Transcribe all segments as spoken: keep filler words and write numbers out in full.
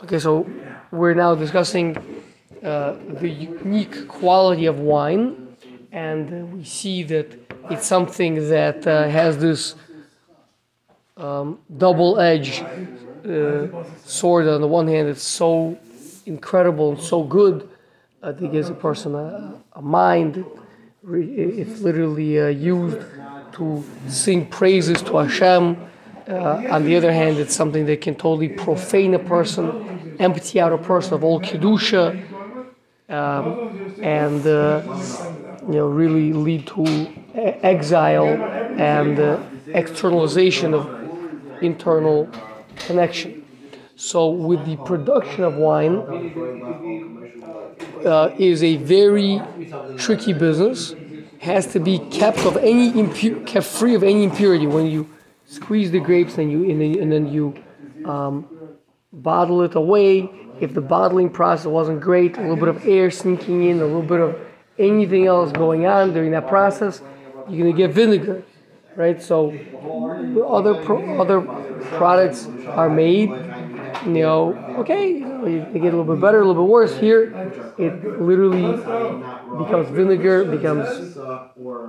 Okay, so we're now discussing uh, the unique quality of wine, and we see that it's something that uh, has this um, double-edged uh, sword. On the one hand, it's so incredible and so good uh, that it gives a person a, a mind. It's literally uh, used to sing praises to Hashem. Uh, on the other hand, it's something that can totally profane a person, empty out a person of all Kiddusha, um, and uh, you know, really lead to exile and uh, externalization of internal connection. So with the production of wine uh, is a very tricky business, has to be kept of any impu- kept free of any impurity. When you squeeze the grapes and you and then you um, bottle it away. If the bottling process wasn't great, a little bit of air sneaking in, a little bit of anything else going on during that process, you're going to get vinegar, right? So other pro- other products are made, you know, okay, they get a little bit better, a little bit worse. Here, it literally becomes vinegar, becomes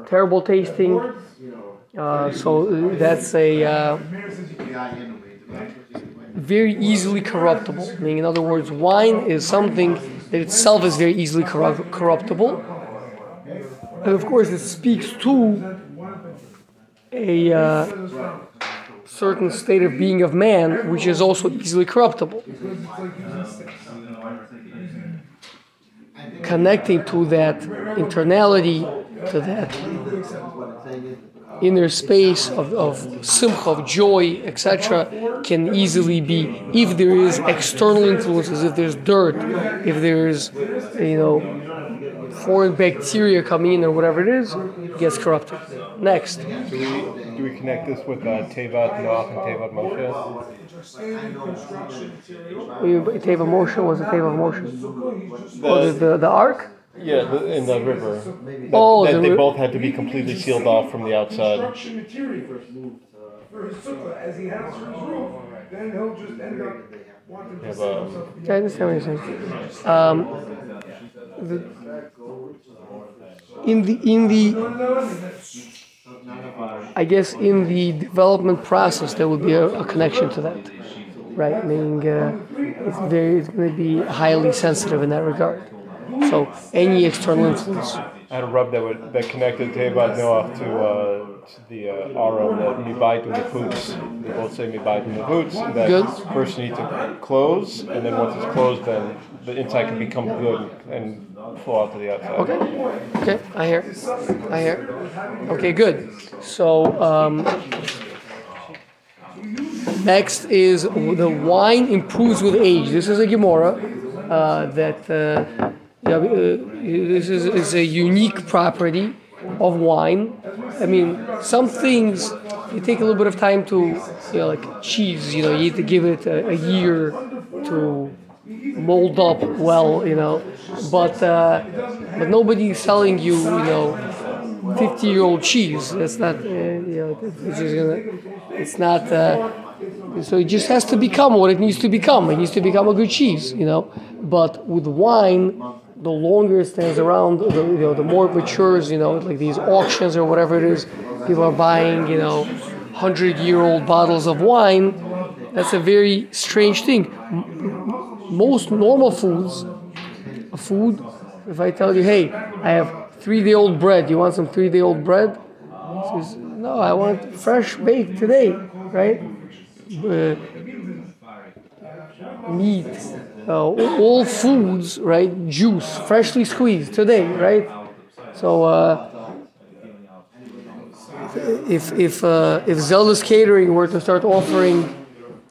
terrible tasting. Uh, so that's a uh, very easily corruptible. I mean, in other words, wine is something that itself is very easily corrupt- corruptible, and of course, it speaks to a uh, certain state of being of man, which is also easily corruptible. Connecting to that internality, to that inner space of, of simcha, of joy, et cetera, can easily be, if there is external influences, if there's dirt, if there's, you know, foreign bacteria coming in or whatever it is, it gets corrupted. Next. Do we, do we connect this with uh, Tevat Noach and Tevat Moshe? Tevat Moshe was a Tevat Moshe. Oh, the, the, the Ark? Yeah, the, in the river. That, oh, that the they ri- both had to be completely sealed off from the outside. Yeah, I understand what you're saying. Um, the, in the in the, I guess in the development process there would be a, a connection to that, right? Meaning uh, it's very, it's going to be highly sensitive in that regard. So any external influence. I had a rub that would that connected Tevat Noach to, uh, to the uh, Aron, the mibayit and the boots. They both say mibayit and the boots. That good. First you need to close, and then once it's closed, then the inside can become good and flow out to the outside. Okay. Okay. I hear. I hear. Okay. Good. So um, next is the wine improves with age. This is a Gemara uh, that. Uh, Yeah, uh, this is, is a unique property of wine. I mean, some things, they take a little bit of time to, you know, like cheese, you know, you need to give it a, a year to mold up well, you know. But uh, but nobody's selling you, you know, fifty-year-old cheese. That's not, uh, you know, it's, just gonna, it's not, uh, so it just has to become what it needs to become. It needs to become a good cheese, you know. But with wine, the longer it stands around, the, you know, the more it matures, you know, like these auctions or whatever it is, people are buying, you know, hundred-year-old bottles of wine. That's a very strange thing. M- most normal foods, a food, if I tell you, hey, I have three-day-old bread, you want some three-day-old bread? Says, no, I want fresh baked today, right? Uh, meat. Uh, all foods, right? Juice, freshly squeezed today, right? So, uh, if if uh, if Zelda's Catering were to start offering,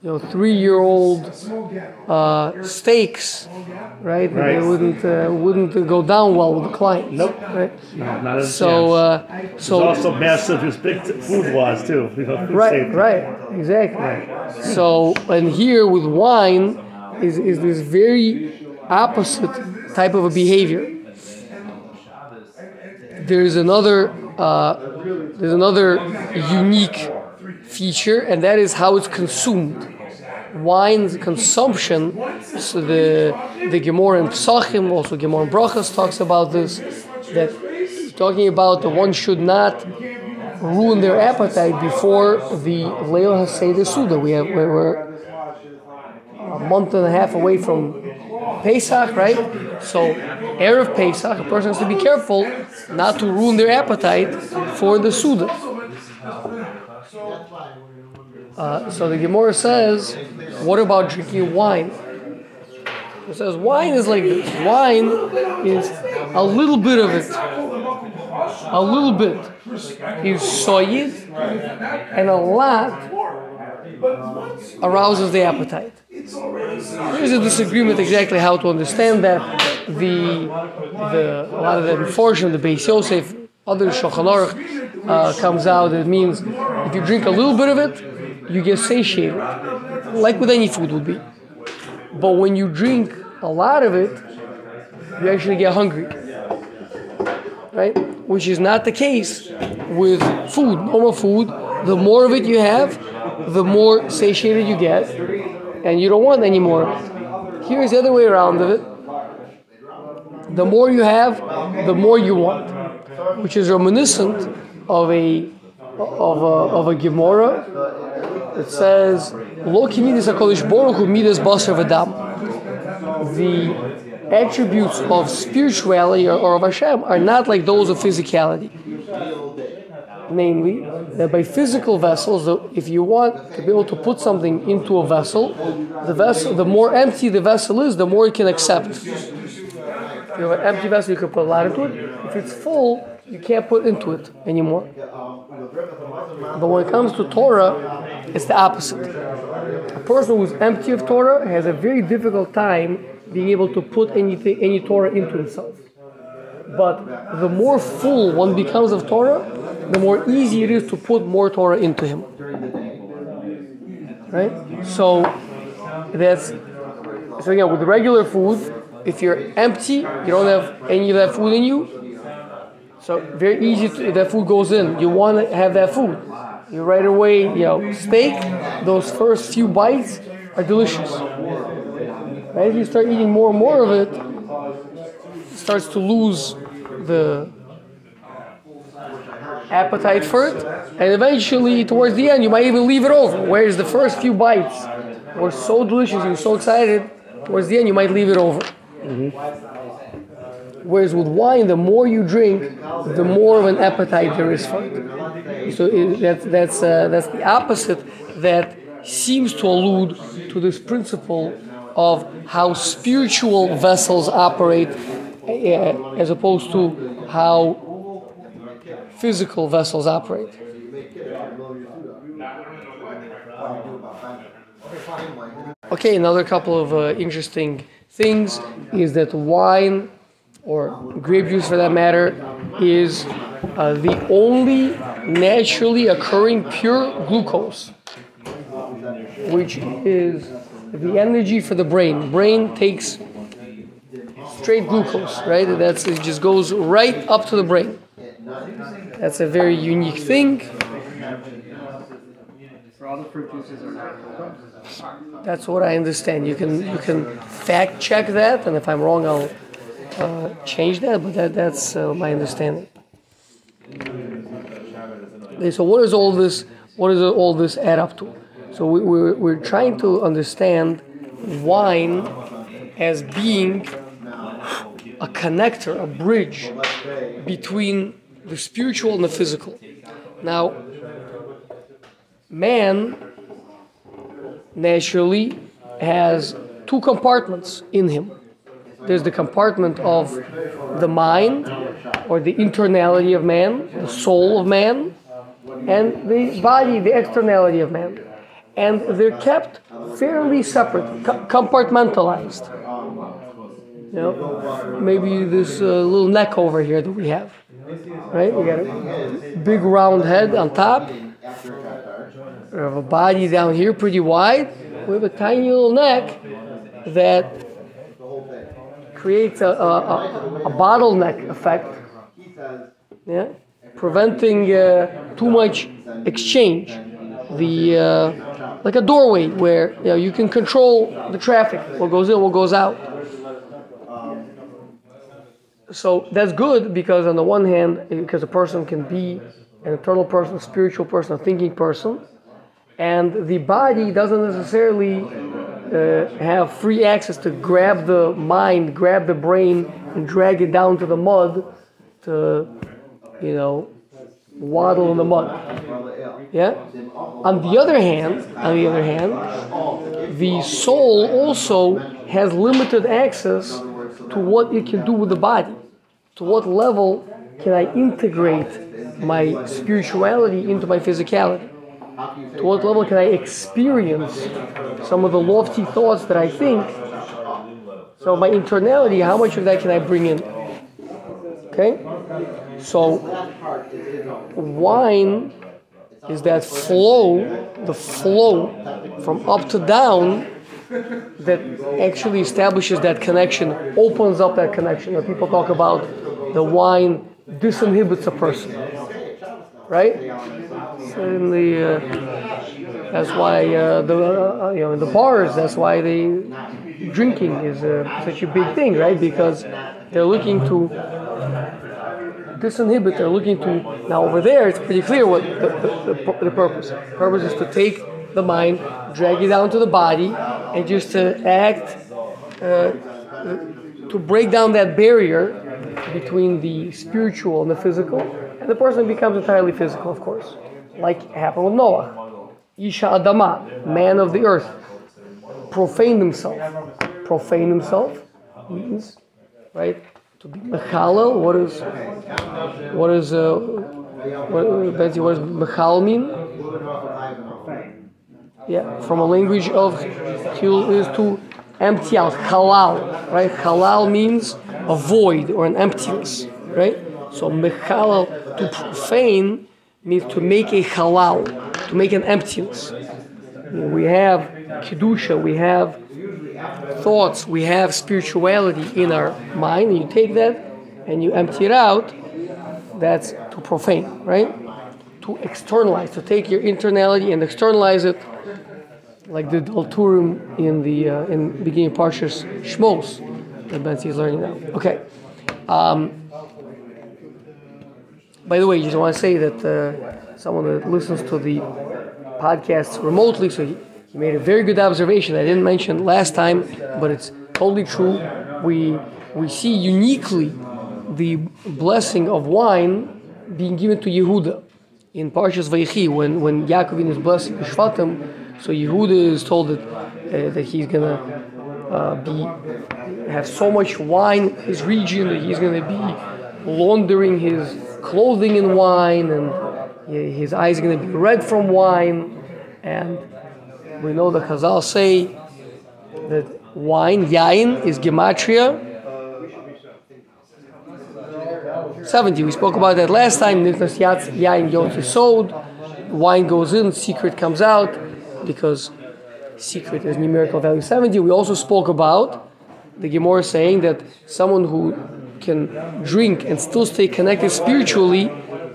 you know, three-year-old uh, steaks, right? Right. They wouldn't uh, wouldn't go down well with the clients. Nope. Right? No, not as so. Uh, so it's also massive as big food was too. You know, right. Right. Exactly. So, and here with wine. Is, is this very opposite type of a behavior. There's another uh, there's another unique feature, and that is how it's consumed. wine consumption. So the the Gemara in Pesachim, also Gemara in Brachos, talks about this, that talking about that one should not ruin their appetite before the Leil HaSeder Suda. We have we're, we're a month and a half away from Pesach, right? So Erev Pesach, a person has to be careful not to ruin their appetite for the Suda. Uh, so the Gemara says, what about drinking wine? It says wine is like this. Wine is a little bit of it. A little bit is soyed, and a lot arouses the appetite. There is a disagreement exactly how to understand that. The, the a lot of the enforcement, the Beis Yosef, other Shulchan Aruch uh, comes out. It means if you drink a little bit of it, you get satiated, like with any food would be. But when you drink a lot of it, you actually get hungry, right? Which is not the case with food. Normal food, the more of it you have, the more satiated you get, and you don't want any more. Here's the other way around of it. The more you have, the more you want, which is reminiscent of a of a of a Gemara. It says, "Lo ki midas HaKadosh Baruch Hu midas basar v'dam." The attributes of spirituality or of Hashem are not like those of physicality. Namely, that by physical vessels, if you want to be able to put something into a vessel, the vessel, the more empty the vessel is, the more it can accept. If you have an empty vessel, you can put a lot into it. If it's full, you can't put into it anymore. But when it comes to Torah, it's the opposite. A person who's empty of Torah has a very difficult time being able to put anything, any Torah into himself. But the more full one becomes of Torah, the more easy it is to put more Torah into him. Right? So that's so again with regular food, if you're empty, you don't have any of that food in you. So very easy to, if that food goes in. You want to have that food. You right away, you know, steak. Those first few bites are delicious. Right? If you start eating more and more of it, it starts to lose the appetite for it, and eventually, towards the end, you might even leave it over. Whereas the first few bites were so delicious, you were so excited, towards the end, you might leave it over. Mm-hmm. Whereas with wine, the more you drink, the more of an appetite there is for it. So it, that, that's, uh, that's the opposite that seems to allude to this principle of how spiritual vessels operate uh, as opposed to how physical vessels operate. Okay, another couple of uh, interesting things is that wine, or grape juice for that matter, is uh, the only naturally occurring pure glucose, which is the energy for the brain. Brain takes straight glucose, right? That's it just goes right up to the brain. That's a very unique thing. That's what I understand. You can you can fact check that, and if I'm wrong, I'll uh, change that. But that that's uh, my understanding. Okay, so what is all this? What does all this add up to? So we, we're, we're trying to understand wine as being a connector, a bridge between the spiritual and the physical. Now, man naturally has two compartments in him. There's the compartment of the mind, or the internality of man, the soul of man, and the body, the externality of man. And they're kept fairly separate, co- compartmentalized. You know, maybe this uh, little neck over here that we have, right? We got a big round head on top. We have a body down here, pretty wide. We have a tiny little neck that creates a, a, a, a bottleneck effect, yeah, preventing uh, too much exchange. The uh, like a doorway where you know you can control the traffic, what goes in, what goes out. So that's good because on the one hand, because a person can be an eternal person, a spiritual person, a thinking person, and the body doesn't necessarily uh, have free access to grab the mind, grab the brain, and drag it down to the mud to, you know, waddle in the mud. Yeah. On the other hand, on the other hand, the soul also has limited access to what it can do with the body. To what level can I integrate my spirituality into my physicality? To what level can I experience some of the lofty thoughts that I think? So my internality, how much of that can I bring in? Okay? So wine is that flow, the flow from up to down that actually establishes that connection, opens up that connection. When people talk about the wine disinhibits a person, right? Certainly, uh, that's why uh, the uh, you know in the bars, that's why the drinking is uh, such a big thing, right? Because they're looking to disinhibit. They're looking to now over there. It's pretty clear what the, the, the purpose. The purpose is to take the mind, drag it down to the body, and just to act uh, to break down that barrier between the spiritual and the physical, and the person becomes entirely physical, of course, like happened with Noah. Isha Adama, man of the earth, profaned himself. Profane himself means, right, to be mechalel. What is what is uh, what, Benzi, what does mechal mean? Yeah, from a language of is to empty out, halal, right? Halal means a void or an emptiness, right? So mechalal, to profane, means to make a halal, to make an emptiness. We have kedusha, we have thoughts, we have spirituality in our mind, and you take that and you empty it out. That's to profane, right? To externalize, to take your internality and externalize it, like the Alturim in the uh, in beginning Parshas Shmos that Betsy is learning now. Okay. Um, by the way, just want to say that uh, someone that listens to the podcasts remotely, so he, he made a very good observation I didn't mention last time, but it's totally true. We we see uniquely the blessing of wine being given to Yehuda in Parshas Vayechi when when Yaakov is blessing Shvatim. So Yehuda is told that uh, that he's gonna uh, be have so much wine in his region that he's gonna be laundering his clothing in wine, and his eyes are gonna be red from wine. And we know the Chazal say that wine, yain, is gematria seventy. We spoke about that last time. Nichnas yain yotze sod. Wine goes in, secret comes out, because secret is numerical value seventy. We also spoke about the Gemara saying that someone who can drink and still stay connected spiritually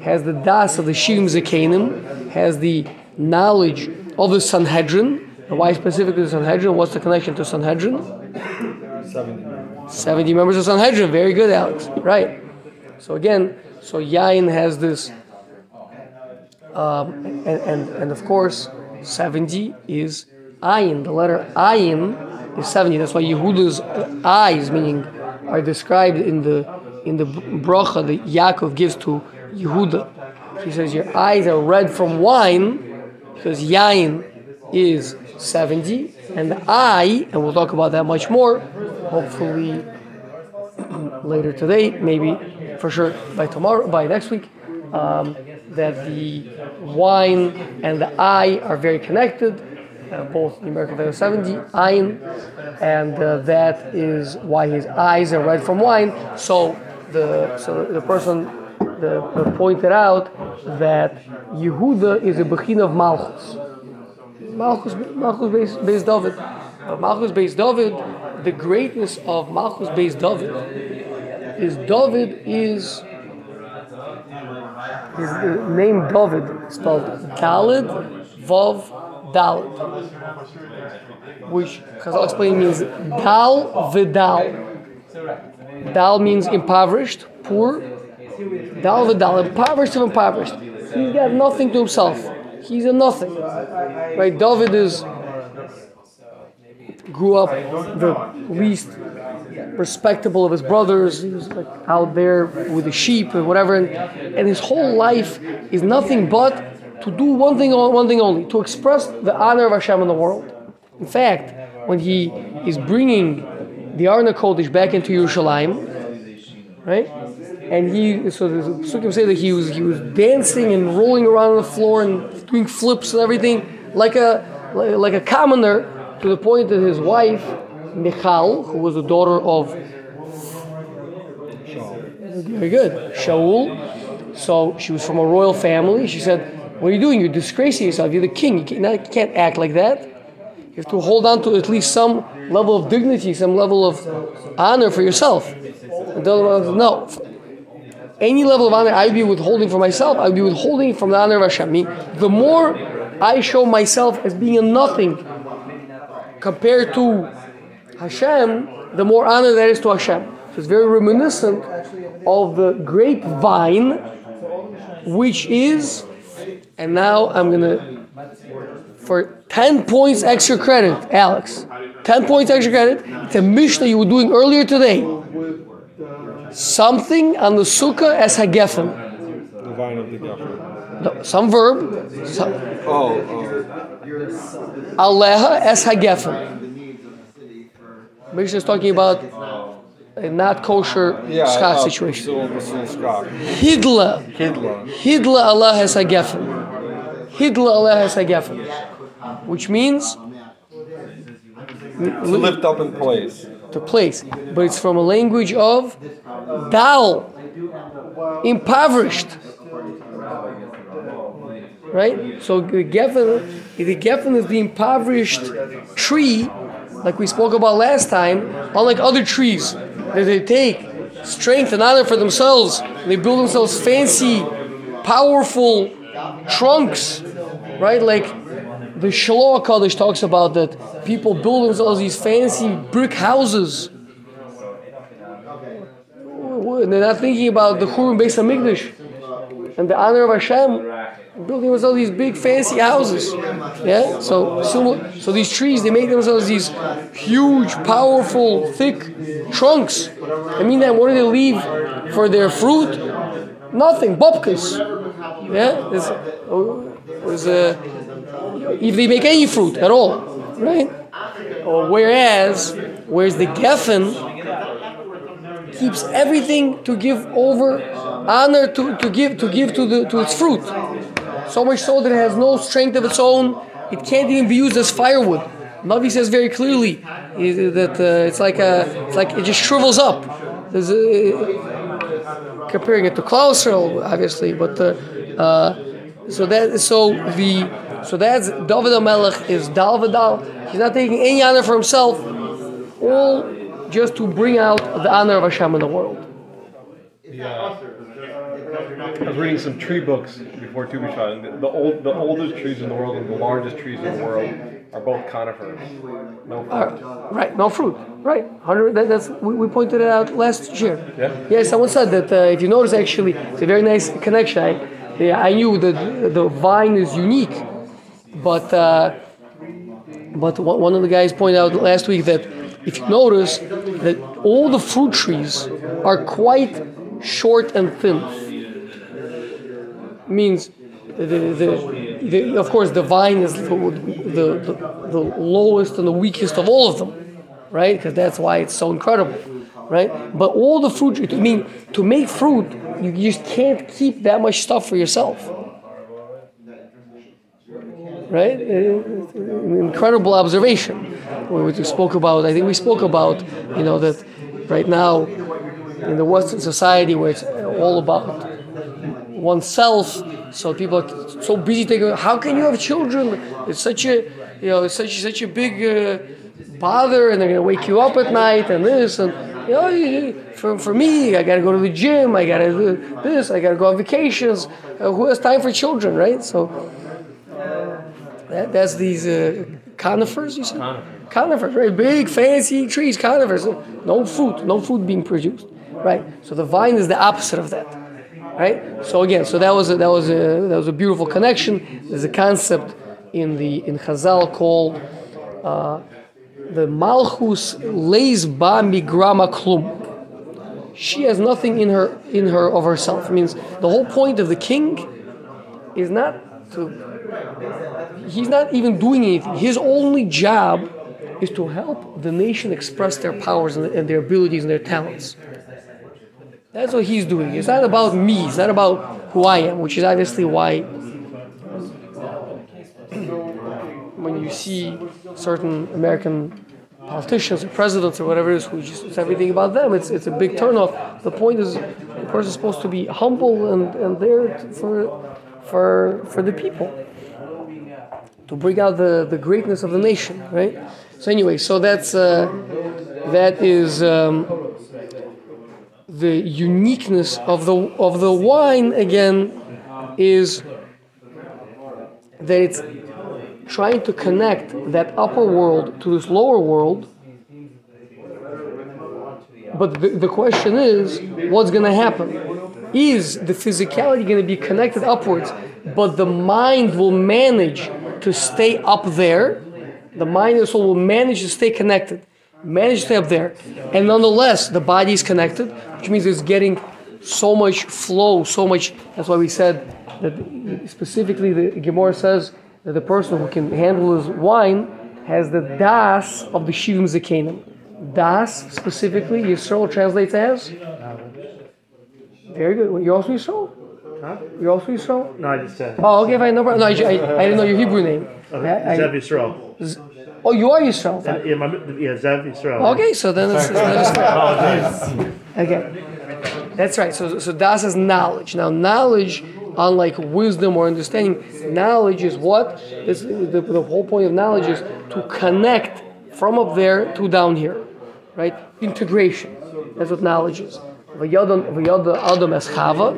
has the das of the Shivim Zekanim, has the knowledge of the Sanhedrin. And why specifically the Sanhedrin? What's the connection to Sanhedrin? seventy. seventy members of Sanhedrin. Very good, Alex. Right. So again, so Yain has this, um, and, and and of course, seventy is ayin. The letter ayin is seventy. That's why Yehuda's eyes, meaning, are described in the in the bracha that Yaakov gives to Yehuda. He says, "Your eyes are red from wine," because yain is seventy, and the eye, and we'll talk about that much more, hopefully later today, maybe for sure by tomorrow, by next week. Um, that the wine and the eye are very connected, uh, both numerical value seventy, ayin, and uh, that is why his eyes are red from wine. So the so the person the, the pointed out that Yehuda is a bechin of Malchus. Malchus, Malchus Beis David. But Malchus Beis David, the greatness of Malchus Beis David is David is. His name David, spelled Daled Vav dal, which Chazal explained means dal vidal. Dal means impoverished, poor. Dal vidal, impoverished of impoverished. He's got nothing to himself. He's a nothing. Right? David is grew up the least respectable of his brothers. He was like out there with the sheep and whatever, and, and his whole life is nothing but to do one thing, one thing only, to express the honor of Hashem in the world. In fact, when he is bringing the Aron HaKodesh back into Yerushalayim, right, and he, so the Pesukim say that he was he was dancing and rolling around on the floor and doing flips and everything like a like, like a commoner, to the point that his wife Michal, who was the daughter of very good Shaul, so she was from a royal family. She said, "What are you doing? You're disgracing yourself. You're the king. You can't, you can't act like that. You have to hold on to at least some level of dignity, some level of honor for yourself." And the other one said, "No, any level of honor I'd be withholding for myself. I'd be withholding from the honor of Hashem. Me, the more I show myself as being a nothing compared to Hashem, the more honor there is to Hashem." So it's very reminiscent of the grapevine, which is, and now I'm going to, for ten points extra credit, Alex, ten points extra credit, it's a Mishnah you were doing earlier today. Something on the sukkah as hagefen. The vine of the gafen. No, some verb. Some, oh, oh. Aleha as hagefen. Mishnah is talking about a not kosher yeah, skach uh, situation. Hidla. Hidla. Hidla Allah has a geffen. Hidla Allah has a geffen. Which means to lift up in place. To place. But it's from a language of dal. Impoverished. Right? So the geffen, the geffen is the impoverished tree, like we spoke about last time, unlike other trees, that they take strength and honor for themselves. They build themselves fancy, powerful trunks, right? Like the Shlomo HaKadosh talks about that people build themselves these fancy brick houses. And they're not thinking about the Purim Beis HaMikdash and the honor of Hashem. Building themselves these big fancy houses, yeah. So, so, so these trees, they make themselves these huge, powerful, thick trunks. I mean, that what do they leave for their fruit? Nothing, bupkis. Yeah, there's, there's a, if they make any fruit at all, right? Or whereas, whereas the geffen keeps everything to give over honor to, to give to give to the to its fruit. So much so that it has no strength of its own. It can't even be used as firewood. Navi says very clearly that uh, it's like a, it's like it just shrivels up. A, comparing it to Klausel, obviously, but uh, uh, so that so the so that's David HaMelech is Dal V'Dal. He's not taking any honor for himself, all just to bring out the honor of Hashem in the world. Yeah. I was reading some tree books before Tu B'Shav, and the, old, the oldest trees in the world and the largest trees in the world are both conifers. No fruit. Uh, right, no fruit. Right. That, that's, we, we pointed it out last year. Yeah, yeah someone said that uh, if you notice, actually, it's a very nice connection. I, yeah, I knew that the vine is unique, but, uh, but one of the guys pointed out last week that if you notice that all the fruit trees are quite short and thin. Means, the, the, the, of course, the vine is the, the, the, the lowest and the weakest of all of them, right? Because that's why it's so incredible, right? But all the fruit, I mean, to make fruit, you just can't keep that much stuff for yourself, right? An incredible observation. We spoke about, I think we spoke about, you know, that right now in the Western society where it's all about oneself, so people are so busy thinking, how can you have children? It's such a, you know, it's such such a big uh, bother, and they're gonna wake you up at night, and this, and you know, for for me, I gotta go to the gym, I gotta do this, I gotta go on vacations. Uh, who has time for children, right? So That, that's these uh, conifers, you said? Conifers. Conifers, right? Big, fancy trees, conifers. No fruit, no fruit being produced, right? So the vine is the opposite of that, right? So again, so that was a, that was a, that was a beautiful connection. There's a concept in the in Chazal called uh, the Malchus lays ba migrama klum. She has nothing in her in her of herself. It means the whole point of the king is not to. He's not even doing anything. His only job is to help the nation express their powers and their abilities and their talents. That's what he's doing. It's not about me. It's not about who I am, which is obviously why when you see certain American politicians or presidents or whatever it is who just it's everything about them, it's it's a big turnoff. The point is, the person is supposed to be humble and, and there for for for the people, to bring out the, the greatness of the nation, right? So anyway, so that's uh, that is um, the uniqueness of the of the wine again is that it's trying to connect that upper world to this lower world. But the, the question is, what's going to happen? Is the physicality going to be connected upwards, but the mind will manage to stay up there? The mind and soul will manage to stay connected, manage to stay up there, and nonetheless the body is connected, which means it's getting so much flow, so much. That's why we said that specifically the Gemara says that the person who can handle his wine has the das of the shivim zekanim. Das specifically, Yisro translates as. Very good. You also Yisro. Huh? You're also Yisro? No, I just said. Oh, okay, fine. No, no I, I, I didn't know your Hebrew name. Okay. I, I, Zev Yisro. Z- oh, you are Yisro. Zev, yeah, my, yeah, Zev Yisro. Okay, so then it's, it's fine. Okay. That's right. So, so das is knowledge. Now, knowledge, unlike wisdom or understanding, knowledge is what? This, the, the whole point of knowledge is to connect from up there to down here, right? Integration. That's what knowledge is. V'yada Adam as Chava.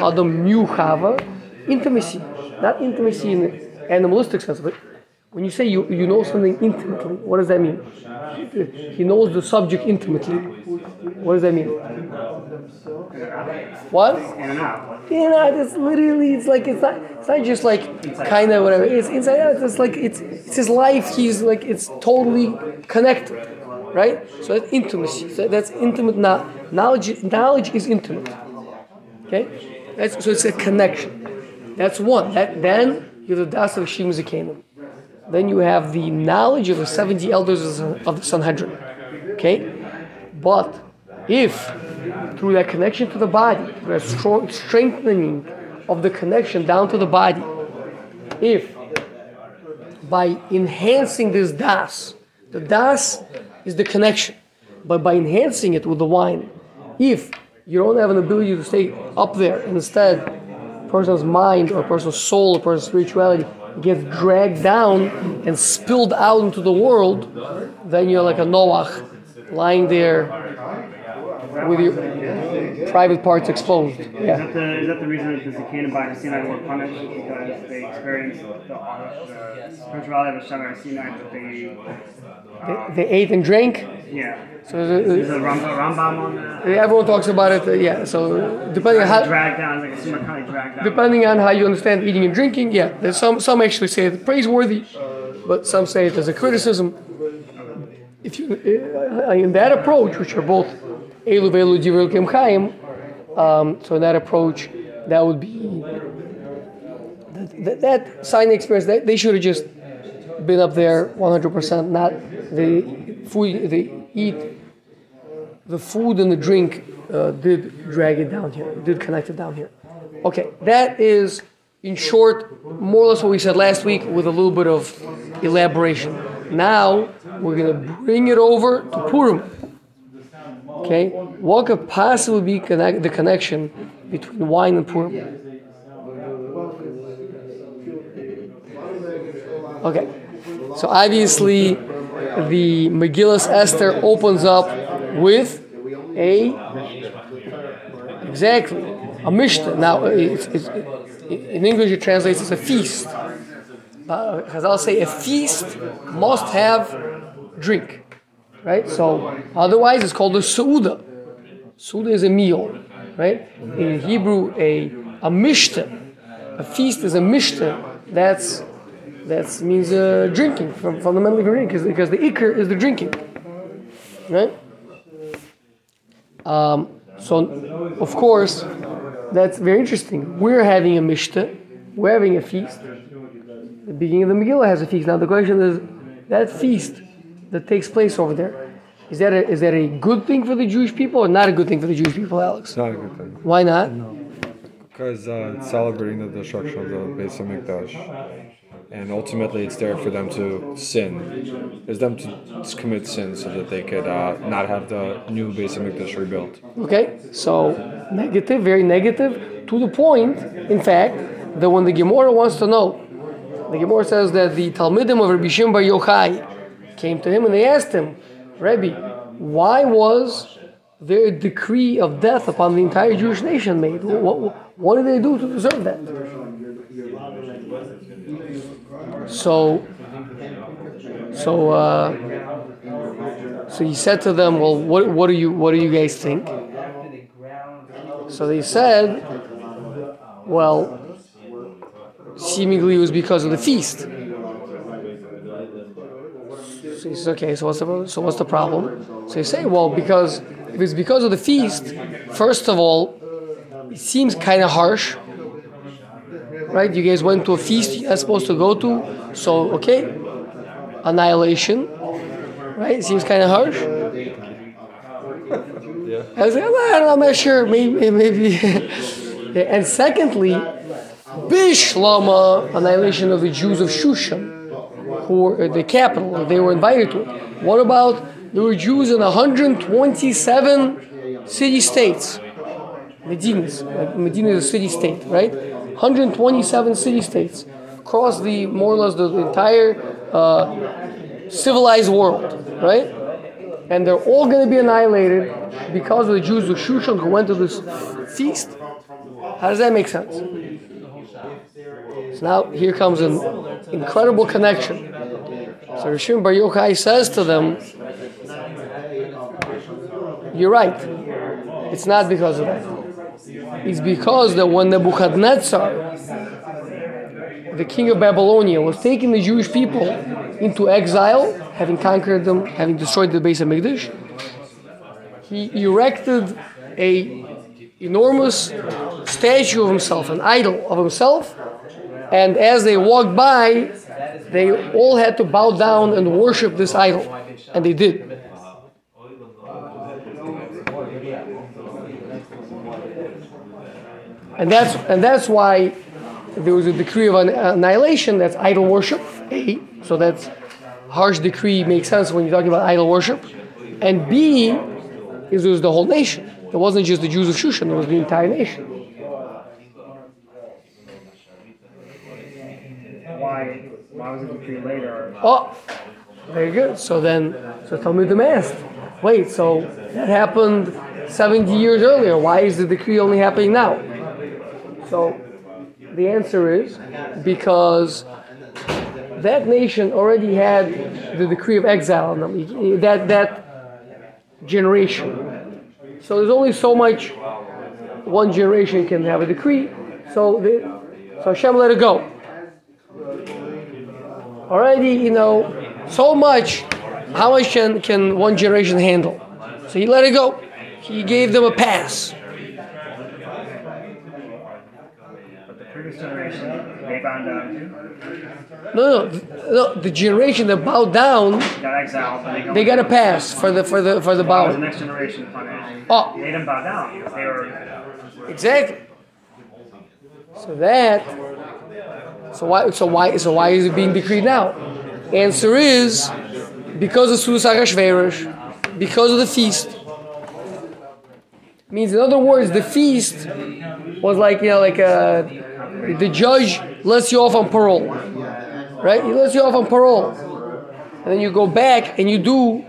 Adam knew Chava. Intimacy, not intimacy in the animalistic sense, but when you say you, you know something intimately, what does that mean? He knows the subject intimately. What does that mean? What? In and out. It's literally, it's like, it's not, it's not just like kind of whatever. It's inside out. It's like, it's, it's his life. He's like, it's totally connected, right? So that's intimacy. So that's intimate knowledge. Knowledge is intimate. Okay. That's, so it's a connection. That's one. That, then you have the das of Shim Zikanim. Then you have the knowledge of the seventy elders of the Sanhedrin. Okay? But if through that connection to the body, through that strong strengthening of the connection down to the body, if by enhancing this das, the das is the connection, but by enhancing it with the wine, if you don't have an ability to stay up there, and instead, a person's mind or a person's soul or a person's spirituality gets dragged down and spilled out into the world, then you're like a Noach lying there with your private parts exposed. Yeah. Is that the, is that the reason that the Zikanim by Sinai were punished? Because they experienced the spirituality of Hashem at Sinai, but they, um, they... They ate and drank? Yeah. So there's a Rambam on that. Everyone talks about it. Uh, yeah. So depending on how drag down, like a kind of drag down. Depending on how you understand eating and drinking, yeah. There's some some actually say it's praiseworthy, but some say it as a criticism. If you in that approach, which are both elu velu divrei Elokim Chaim, so in that approach, that would be that, that Sinai experience. That they should have just been up there one hundred percent, not the food the. Eat the food and the drink uh, did drag it down here, did connect it down here. Okay, that is in short more or less what we said last week with a little bit of elaboration. Now we're going to bring it over to Purim. Okay, what could possibly be connect- the connection between wine and Purim? Okay, so obviously the Megillas Esther opens up with a exactly a Mishnah. Now, it's, it's, in English, it translates as a feast. But Chazal say a feast must have drink, right? So otherwise it's called a Su'uda. Su'uda is a meal, right? In Hebrew, a, a mishta, a feast is a mishta. That's that means uh, drinking, from fundamentally drinking, because the ikr is the drinking, right? Um, so, of course, that's very interesting. We're having a mishta, we're having a feast. The beginning of the Megillah has a feast. Now the question is, that feast that takes place over there, is that a, is that a good thing for the Jewish people or not a good thing for the Jewish people, Alex? Not a good thing. Why not? No. Because uh, it's celebrating the destruction of the Beis HaMikdash. And ultimately, it's there for them to sin. It's them to commit sin so that they could uh, not have the new Beis HaMikdash rebuilt. Okay, so negative, very negative, to the point, in fact, that when the Gemara wants to know, the Gemara says that the Talmidim of Rabbi Shimon bar Yochai came to him and they asked him, Rabbi, why was their decree of death upon the entire Jewish nation made? What, what did they do to deserve that? So, so, uh, so he said to them, "Well, what, what do you, what do you guys think?" So they said, "Well, seemingly it was because of the feast." So he says, "Okay, so what's the, so what's the problem?" So they say, "Well, because if it's because of the feast, first of all, it seems kind of harsh." Right, you guys went to a feast you're not supposed to go to, so okay, annihilation. Right, it seems kind of harsh. Yeah. I was like, I don't know, I'm not sure. Maybe, maybe. And secondly, Bishlama, annihilation of the Jews of Shushan, who were the capital. They were invited to it. What about there were Jews in one hundred twenty-seven city-states? Medinas, like Medina is a city-state, right? one hundred twenty-seven city-states across the more or less the, the entire uh, civilized world, right? And they're all going to be annihilated because of the Jews of Shushan who went to this feast. How does that make sense? So now here comes an incredible connection. So Rabbi Shimon bar Yochai says to them, "You're right. It's not because of that. It's because that when Nebuchadnezzar, the king of Babylonia, was taking the Jewish people into exile, having conquered them, having destroyed the Beis HaMikdash, he erected a enormous statue of himself, an idol of himself, and as they walked by, they all had to bow down and worship this idol, and they did. And that's and that's why there was a decree of annihilation. That's idol worship. A, so that's harsh decree makes sense when you're talking about idol worship. And B, is it was the whole nation. It wasn't just the Jews of Shushan. It was the entire nation. Why? Why was it decree later? Oh, very good. So then, so Talmudim asked, wait, so that happened seventy years earlier. Why is the decree only happening now? So the answer is because that nation already had the decree of exile on them, that, that generation. So there's only so much one generation can have a decree. So, they, so Hashem let it go. Already, you know, so much, how much can, can one generation handle? So he let it go. He gave them a pass. They bowed down. No, no, no. The generation that bowed down, got exiled, they got a pass for the for the for the bowing. The next generation punished. Oh, they didn't bow down because they were exactly. So that. So why? So why? So why is it being decreed now? Answer is because of Sudas Achashverosh, because of the feast. Means in other words, the feast was like you know like a. The judge lets you off on parole, right? He lets you off on parole. And then you go back and you do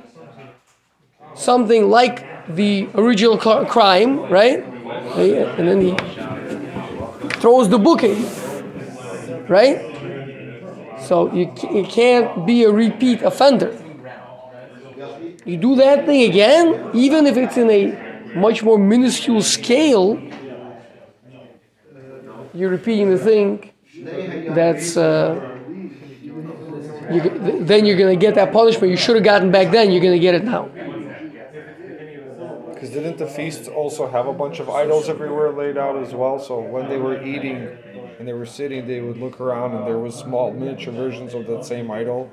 something like the original car- crime, right? And then he throws the book in, right? So you, you can't be a repeat offender. You do that thing again, even if it's in a much more minuscule scale, you're repeating the thing that's... Uh, you, then you're going to get that punishment you should have gotten back then, you're going to get it now. Because didn't the feasts also have a bunch of idols everywhere laid out as well? So when they were eating and they were sitting, they would look around and there was small miniature versions of that same idol.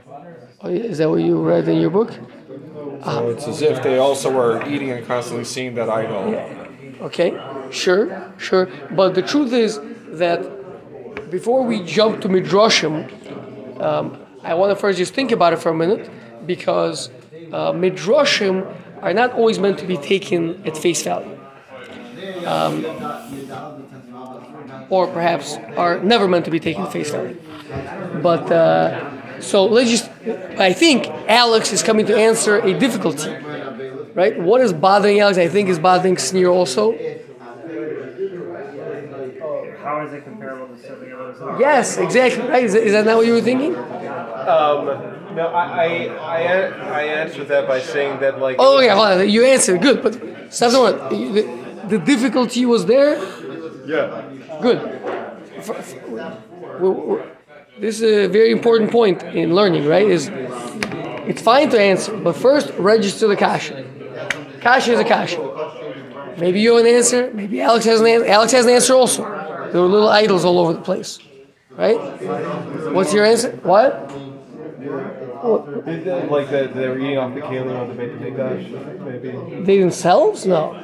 Oh, is that what you read in your book? So ah. It's as if they also were eating and constantly seeing that idol. Yeah. Okay, sure, sure. But the truth is that before we jump to Midrashim, um, I want to first just think about it for a minute, because uh, Midrashim are not always meant to be taken at face value. Um, or perhaps are never meant to be taken at face value. But, uh, so let's just, I think Alex is coming to answer a difficulty, right? What is bothering Alex, I think, is bothering Sneer also. How is it comparable to something else? Yes, exactly, right? Is, is that not what you were thinking? Um, no, I, I, I answered that by saying that, like... Oh, yeah, hold on, you answered, good, but the, the difficulty was there? Yeah. Good. For, for, we're, we're, this is a very important point in learning, right? Is it's fine to answer, but first, register the kasha. Kasha is a kasha. Maybe you have an answer, maybe Alex has an answer. Alex has an answer also. There were little idols all over the place, right? What's your answer? What? What? Did they, like that they were eating off the kelim on the Beit HaMikdash, maybe? They themselves? No.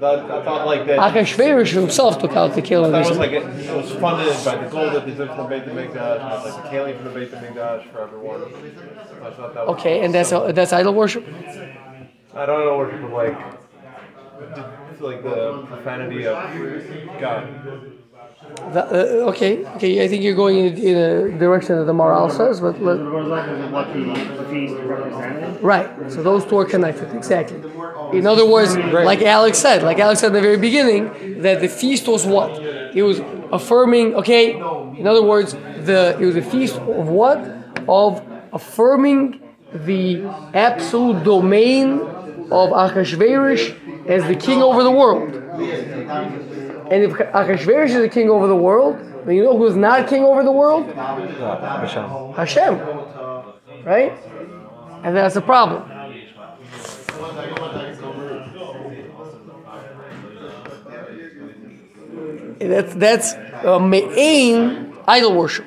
That, I thought like that. Achashverosh himself took out the kelim. That was like it, it was funded by the gold that they took from the Beit HaMikdash, like the kelim from the Beit HaMikdash for everyone. So I thought that was okay, awesome. And that's a, that's idol worship. I don't know worship of like like the profanity of God. The, uh, okay, okay. I think you're going in, in a direction that the Maharal says, but let, right. So those two are connected, exactly. In other words, like Alex said, like Alex said in the very beginning, that the feast was what? It was affirming. Okay. In other words, the it was a feast of what? Of affirming the absolute domain of Achashverosh as the king over the world. And if Achashverosh is the king over the world, then you know who is not king over the world? Hashem. Hashem. Right? And that's the problem. That's, that's uh, me'ain idol worship.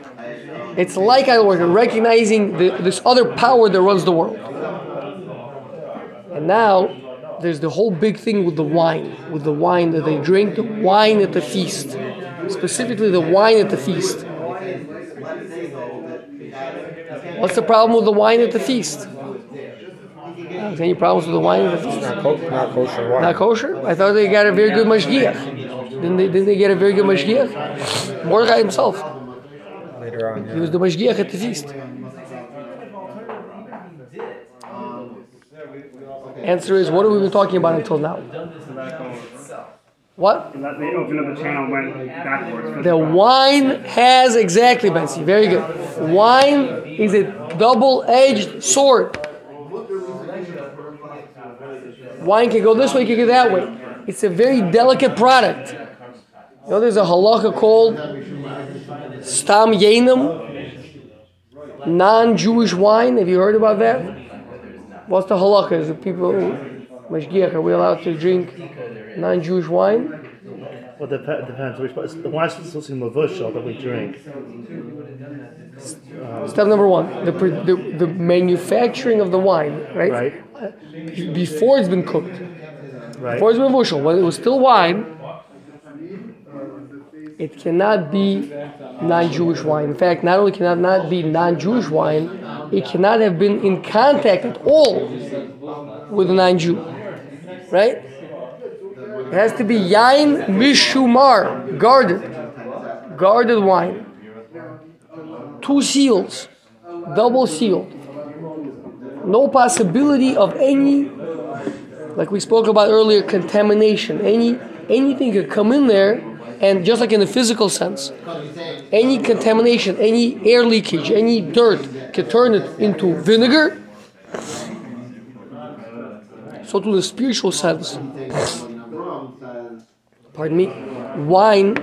It's like idol worship, recognizing the, this other power that runs the world. And now... there's the whole big thing with the wine, with the wine that they drink, the wine at the feast, specifically the wine at the feast. What's the problem with the wine at the feast? Any problems with the wine at the feast? Not, co- not kosher wine. Not kosher? I thought they got a very good mashgiach. Didn't they, didn't they get a very good mashgiach? Mordechai himself. Later on, yeah. He was the mashgiach at the feast. Answer is, what have we been talking about until now? What? They open up the channel went backwards. The wine has, exactly, Bensi, very good. Wine is a double-edged sword. Wine can go this way, can go that way. It's a very delicate product. You know, there's a halacha called Stam Yainim, non-Jewish wine. Have you heard about that? What's the halakha? Is it people, mashgiach, are we allowed to drink non-Jewish wine? Well, it dep- depends. Which, but the wine is supposed to be mavushal that we drink. Um, Step number one, the, the the manufacturing of the wine, right? Right. Before it's been cooked. Right. Before it's been mavushal. When it was still wine, it cannot be non-Jewish wine. In fact, not only cannot not be non-Jewish wine, it cannot have been in contact at all with a non-Jew. Right? It has to be Yain Mishumar, guarded. Guarded wine. Two seals. Double sealed. No possibility of any, like we spoke about earlier, contamination. Any Anything could come in there And just like in the physical sense, any contamination, any air leakage, any dirt can turn it into vinegar, so to the spiritual sense, pardon me, wine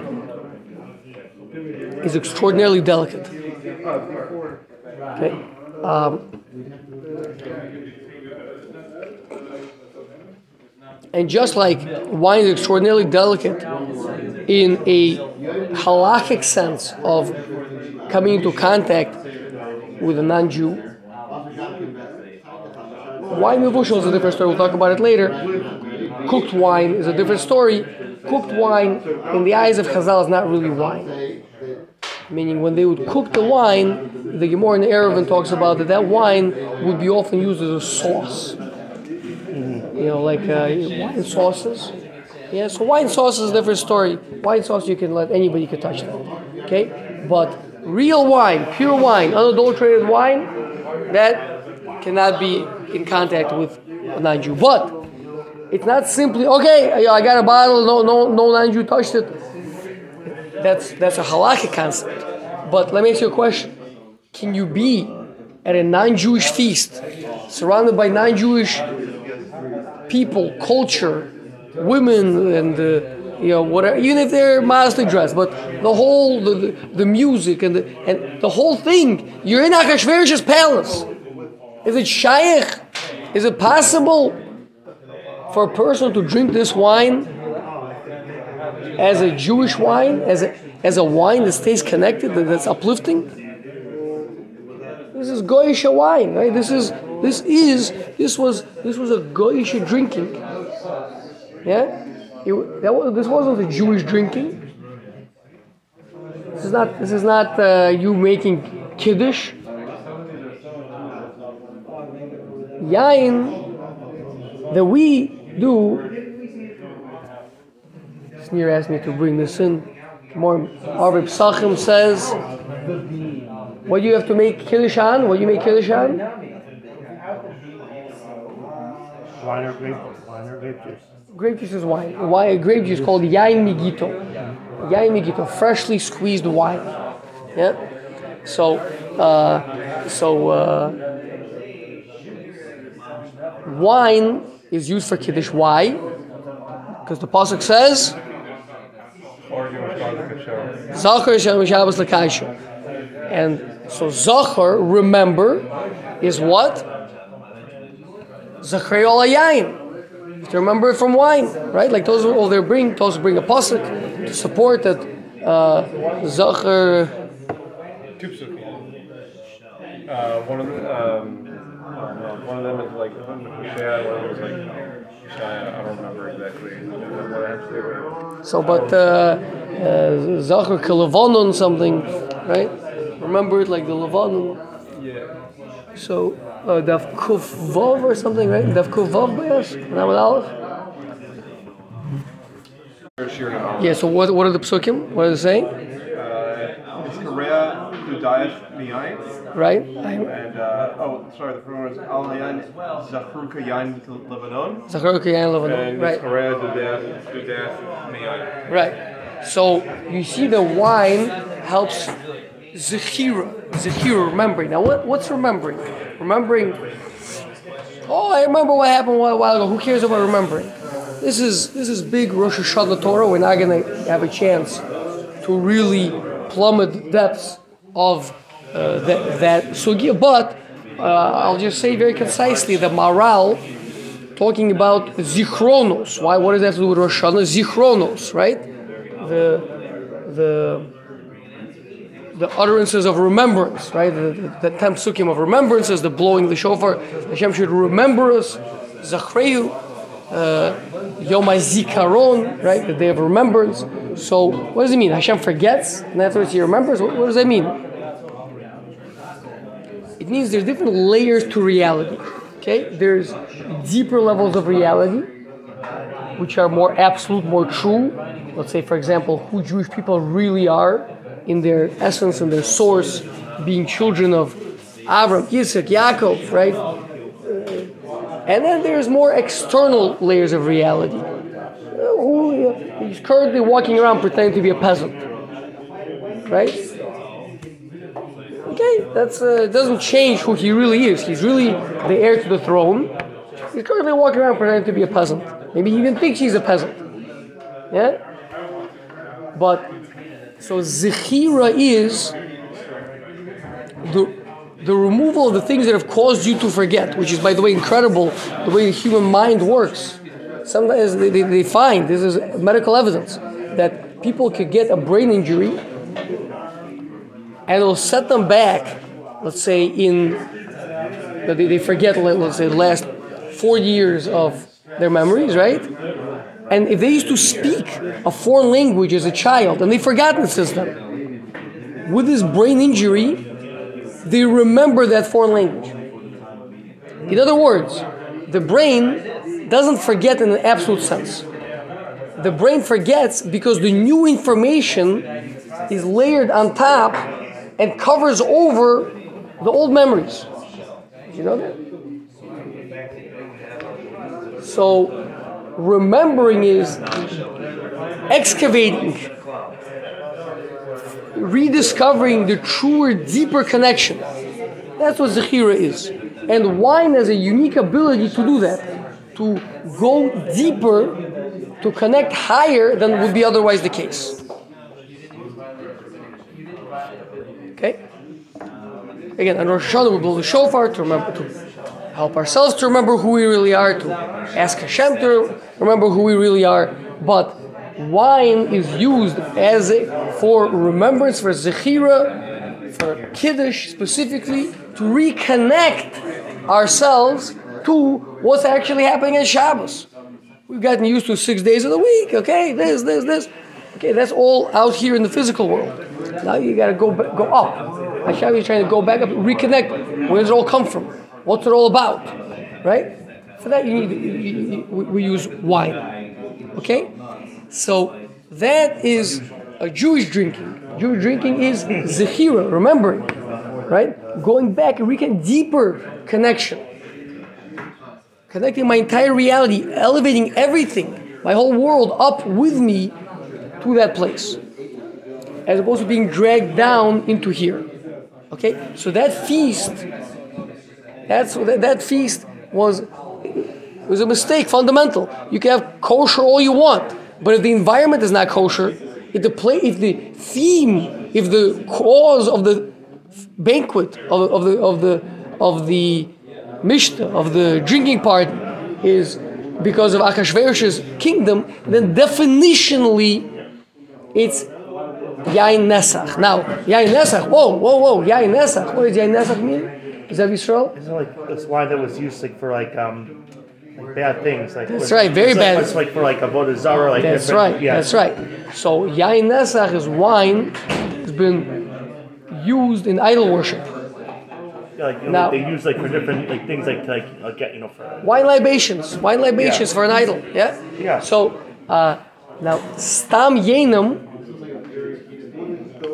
is extraordinarily delicate. Okay. Um, and just like wine is extraordinarily delicate in a halakhic sense of coming into contact with a non-Jew, wine mevushal is a different story. We'll talk about it later. Cooked wine is a different story. Cooked wine, in the eyes of Chazal, is not really wine. Meaning, when they would cook the wine, the Gemara in Erevin talks about that that wine would be often used as a sauce. You know, like uh, wine sauces. Yeah, so wine sauce is a different story. Wine sauce, you can let anybody can touch that. Okay, but real wine, pure wine, unadulterated wine, that cannot be in contact with a non-Jew. But it's not simply, okay, I got a bottle, no no, no non-Jew touched it. That's that's a halakhic concept. But let me ask you a question. Can you be at a non-Jewish feast, surrounded by non-Jewish people, culture, women, and uh, you know, whatever, even if they're modestly dressed, but the whole, the, the, the music and the, and the whole thing, you're in Achashverosh's palace. Is it shaykh? Is it possible for a person to drink this wine as a Jewish wine, as a, as a wine that stays connected, that, that's uplifting? This is goyish wine, right? This is this is this was this was a goyish drinking. Yeah, it, that was, this wasn't a Jewish drinking. This is not this is not uh, you making Kiddush. Yain that we do. Sneer asked me to bring this in. More, our Rabbi Pesachim says, "What do you have to make Kiddush on? What do you make Kiddush on?" Wine or grape juice? Wine or grape juice? Grape juice is wine. Wine, grape juice is called Yain Migito. Yain Migito, freshly squeezed wine. Yeah. So, uh, so. Uh, Wine is used for Kiddush. Why? Because the Pasuk says, Zakhar Yishem Shabbos L'Kaisho. And so Zakhar, remember, is what? Zachrei Ola Yain. To remember it from wine, right? Like those are all they bring. Those bring a Pasuk to support that uh, Zakhar. Uh, one of the. Um... One of them is like Hoshea, one of them is like Shaya, I don't remember exactly what I have to say. So, but Zakhar uh, Levanon uh, something, right? Remember it like the Levanon. Yeah. So, Daf uh, Kuf Vav or something, right? Daf Kuf Vav Bayash? Namad Aleph? Yeah, so what, what are the Psukim? What is it saying? Uh, Right. And uh, oh, sorry, the pronoun was Al Yain Zakhruka Yain Levanon. Zakhruka Yain Levanon. Right. Right. So you see, the wine helps Zakhira. Zakhira, remembering. Now, what, what's remembering? Remembering. Oh, I remember what happened a while ago. Who cares about remembering? This is this is big Rosh Hashanah Torah. We're not gonna have a chance to really plummet the depths of uh, that, that sugya, but uh, I'll just say very concisely the Maharal talking about Zichronos. Why? What does that have to do with Rosh Hashanah? Zichronos, right? The the the utterances of remembrance, right? The, the, the ten psukim of remembrances, the blowing the shofar. Hashem should remember us. Zachreu, Yom HaZikaron, right? The day of remembrance. So, what does it mean? Hashem forgets, and afterwards he remembers? What, what does that mean? It means there's different layers to reality, okay? There's deeper levels of reality, which are more absolute, more true. Let's say, for example, who Jewish people really are in their essence and their source, being children of Avram, Yitzchak, Yaakov, right? And then there's more external layers of reality. He's currently walking around pretending to be a peasant. Right? Okay, that's uh, it doesn't change who he really is. He's really the heir to the throne. He's currently walking around pretending to be a peasant. Maybe he even thinks he's a peasant. Yeah? But, so Zechira is the the removal of the things that have caused you to forget, which is, by the way, incredible, the way the human mind works. Sometimes they, they, they find, this is medical evidence, that people could get a brain injury and it'll set them back, let's say, in, that they, they forget, let's say, the last four years of their memories, right? And if they used to speak a foreign language as a child, and they've forgotten the system, with this brain injury, they remember that foreign language. In other words, the brain doesn't forget in an absolute sense. The brain forgets because the new information is layered on top and covers over the old memories. You know that? So, remembering is excavating, rediscovering the truer, deeper connection. That's what Zechira is. And wine has a unique ability to do that, to go deeper, to connect higher than would be otherwise the case. Okay? Again, on Rosh Hashanah we blow the shofar to remember to help ourselves to remember who we really are, to ask Hashem to remember who we really are. But wine is used as a, for remembrance, for Zechira, for Kiddush specifically, to reconnect ourselves to what's actually happening at Shabbos. We've gotten used to six days of the week, okay, this, this, this. Okay, that's all out here in the physical world. Now you gotta go go up. Hashem is trying to go back up, reconnect. Where does it all come from? What's it all about, right? For that, you need you, you, we use wine, okay? So that is a Jewish drinking. Jewish drinking is zechira, remembering, right? Going back and reconnecting, deeper connection, connecting my entire reality, elevating everything, my whole world up with me to that place, as opposed to being dragged down into here. Okay, so that feast. That's, that, that feast was was a mistake, fundamental. You can have kosher all you want, but if the environment is not kosher, if the play, if the theme, if the cause of the banquet of, of the of the of the mishnah of the drinking part is because of Achashverosh's kingdom, then definitionally it's Yain Nesach. Now Yain Nesach. Whoa, whoa, whoa! Yain Nesach. What does Yain Nesach mean? Is that Yisro? Isn't it like this wine that was used like for like um like bad things? Like that's right, very bad. It's like for like Avodah Zarah. Like that's right. Yeah. That's right. So Yain Nesach is wine has been used in idol worship. Yeah, like, you know, now, they use like for different like things like like you know for wine libations, wine libations yeah. for an idol. Yeah. Yeah. So uh, now Stam Yainim,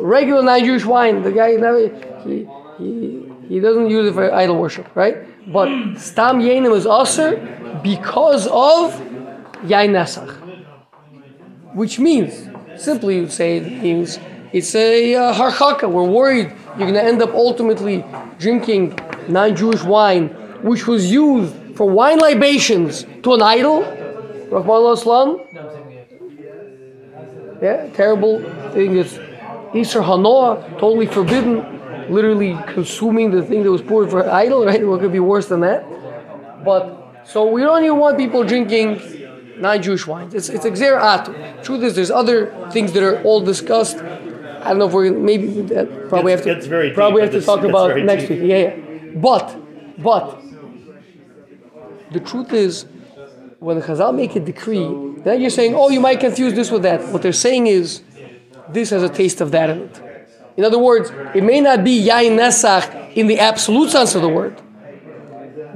regular non-Jewish wine. The guy never he. he He doesn't use it for idol worship, right? But Stam Yainim is Aser because of Yain Nesach. Which means, simply you'd say, it means it's a uh, harchaka. We're worried you're going to end up ultimately drinking non-Jewish wine, which was used for wine libations to an idol. Rahman Aslan. Yeah, terrible thing. It's Isser Hanoah, totally forbidden. Literally consuming the thing that was poured for idol, right? What could be worse than that? But so we don't even want people drinking non-Jewish wines. It's it's exer atu. Truth is, there's other things that are all discussed. I don't know if we're maybe that probably it's, have to it's very probably deep, have to talk about next deep. week. Yeah, yeah. But but the truth is, when Chazal make a decree, then you're saying, oh, you might confuse this with that. What they're saying is, this has a taste of that in it. In other words, it may not be Yain Nesach in the absolute sense of the word,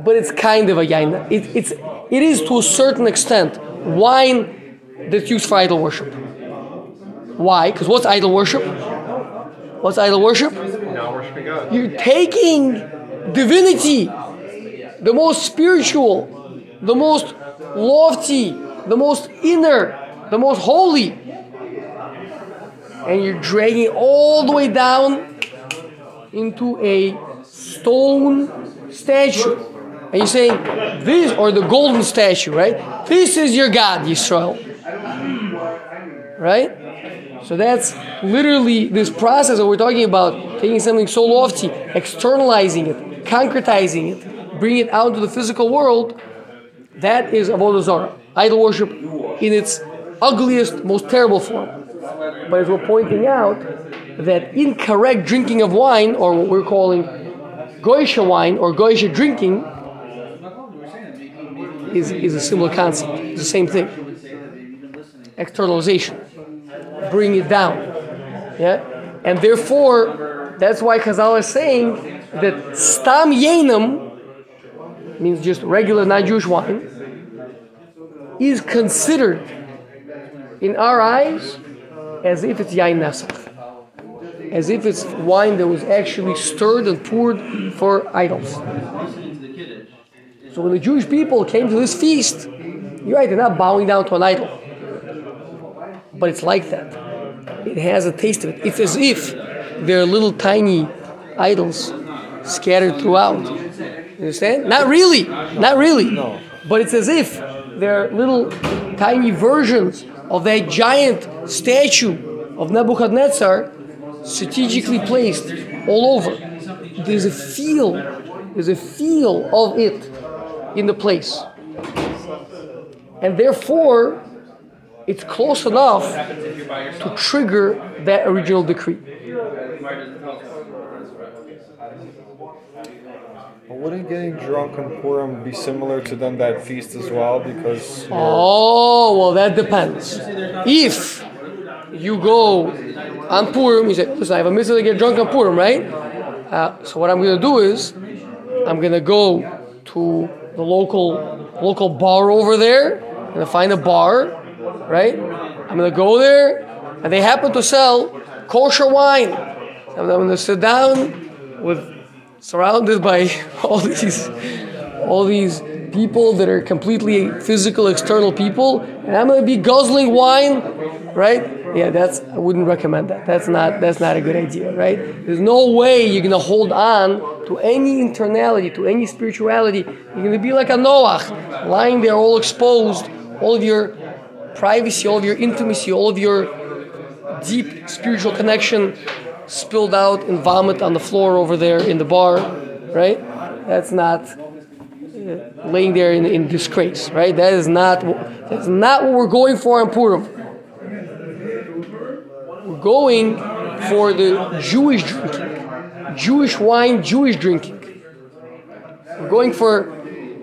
but it's kind of a Yain Nesach. It, it's, it is to a certain extent wine that's used for idol worship. Why? Because what's idol worship? What's idol worship? You're taking divinity, the most spiritual, the most lofty, the most inner, the most holy, and you're dragging all the way down into a stone statue. And you're saying, this, or the golden statue, right? This is your God, Yisrael. Right? So that's literally this process that we're talking about, taking something so lofty, externalizing it, concretizing it, bringing it out into the physical world. That is Avodah Zarah, idol worship in its ugliest, most terrible form. But as we're pointing out, that incorrect drinking of wine, or what we're calling Goyisha wine, or Goyisha drinking, Is, is a similar concept. It's the same thing. Externalization. Bring it down. Yeah? And therefore, that's why Chazal is saying that Stam Yainim, means just regular non-Jewish wine, is considered in our eyes as if it's Yain Nesach. As if it's wine that was actually stirred and poured for idols. So when the Jewish people came to this feast, you're right, they're not bowing down to an idol. But it's like that. It has a taste of it. It's as if there are little tiny idols scattered throughout. You understand? Not really. Not really. No. But it's as if there are little tiny versions of that giant statue of Nebuchadnezzar strategically placed all over. There's a feel. There's a feel of it in the place, and therefore it's close enough to trigger that original decree. But wouldn't getting drunk on Purim be similar to then that feast as well? Because oh, well, that depends. If you go on Purim, you say, "Listen, I have a mitzvah to get drunk on Purim, right? Uh, so what I'm going to do is I'm going to go to the local local bar over there, I'm gonna find a bar, right? I'm gonna go there, and they happen to sell kosher wine. And I'm gonna sit down, with surrounded by all these all these people that are completely physical, external people, and I'm gonna be guzzling wine, right? Yeah, that's I wouldn't recommend that. That's not that's not a good idea, right? There's no way you're gonna hold on to any internality, to any spirituality. You're going to be like a Noach, lying there all exposed, all of your privacy, all of your intimacy, all of your deep spiritual connection spilled out in vomit on the floor over there in the bar, right? That's not uh, laying there in, in disgrace, right? That is not, that's not what we're going for in Purim. We're going for the Jewish drinking. Jewish wine, Jewish drinking. We're going for,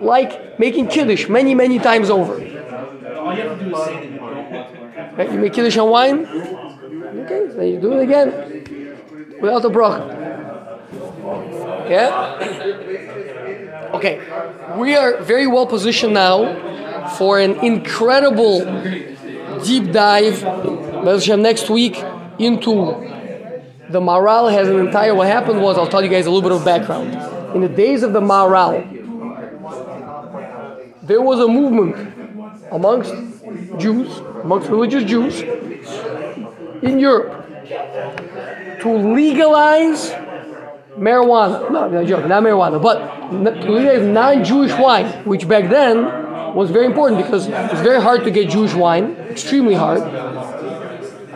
like, making Kiddush many, many times over. All you have to do is say that. Right? You make Kiddush on wine? Okay, so you do it again. Without a bracha. Yeah? Okay. We are very well positioned now for an incredible deep dive next week into... The Maharal has an entire... What happened was, I'll tell you guys a little bit of background. In the days of the Maharal, there was a movement amongst Jews, amongst religious Jews, in Europe, to legalize marijuana. No, no joke, not marijuana, but to legalize non-Jewish wine, which back then was very important because it's very hard to get Jewish wine, extremely hard.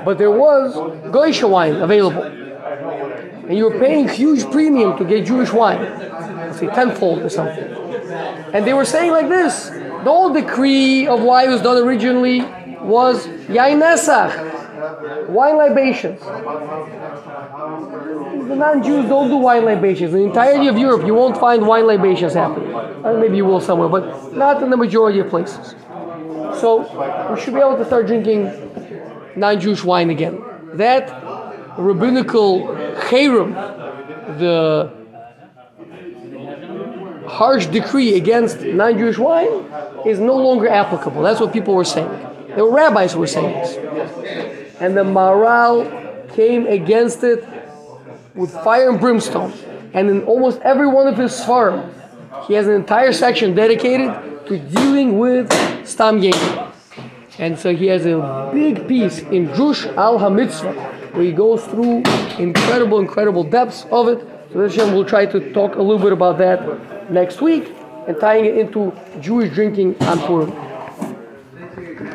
But there was Goyisha wine available. And you were paying huge premium to get Jewish wine, let's say tenfold or something. And they were saying like this: the whole decree of why it was done originally was Yain Nesach, wine libations. The non-Jews don't do wine libations. In the entirety of Europe, you won't find wine libations happening. Or maybe you will somewhere, but not in the majority of places. So we should be able to start drinking non-Jewish wine again. That rabbinical cherem, the harsh decree against non-Jewish wine, is no longer applicable. That's what people were saying. The rabbis were saying this. And the Maharal came against it with fire and brimstone. And in almost every one of his svarim, He has an entire section dedicated to dealing with Stam Yainim. And so he has a big piece in Drush al HaMitzvah, where he goes through incredible, incredible depths of it. So Hashem will try to talk a little bit about that next week and tying it into Jewish drinking on Purim.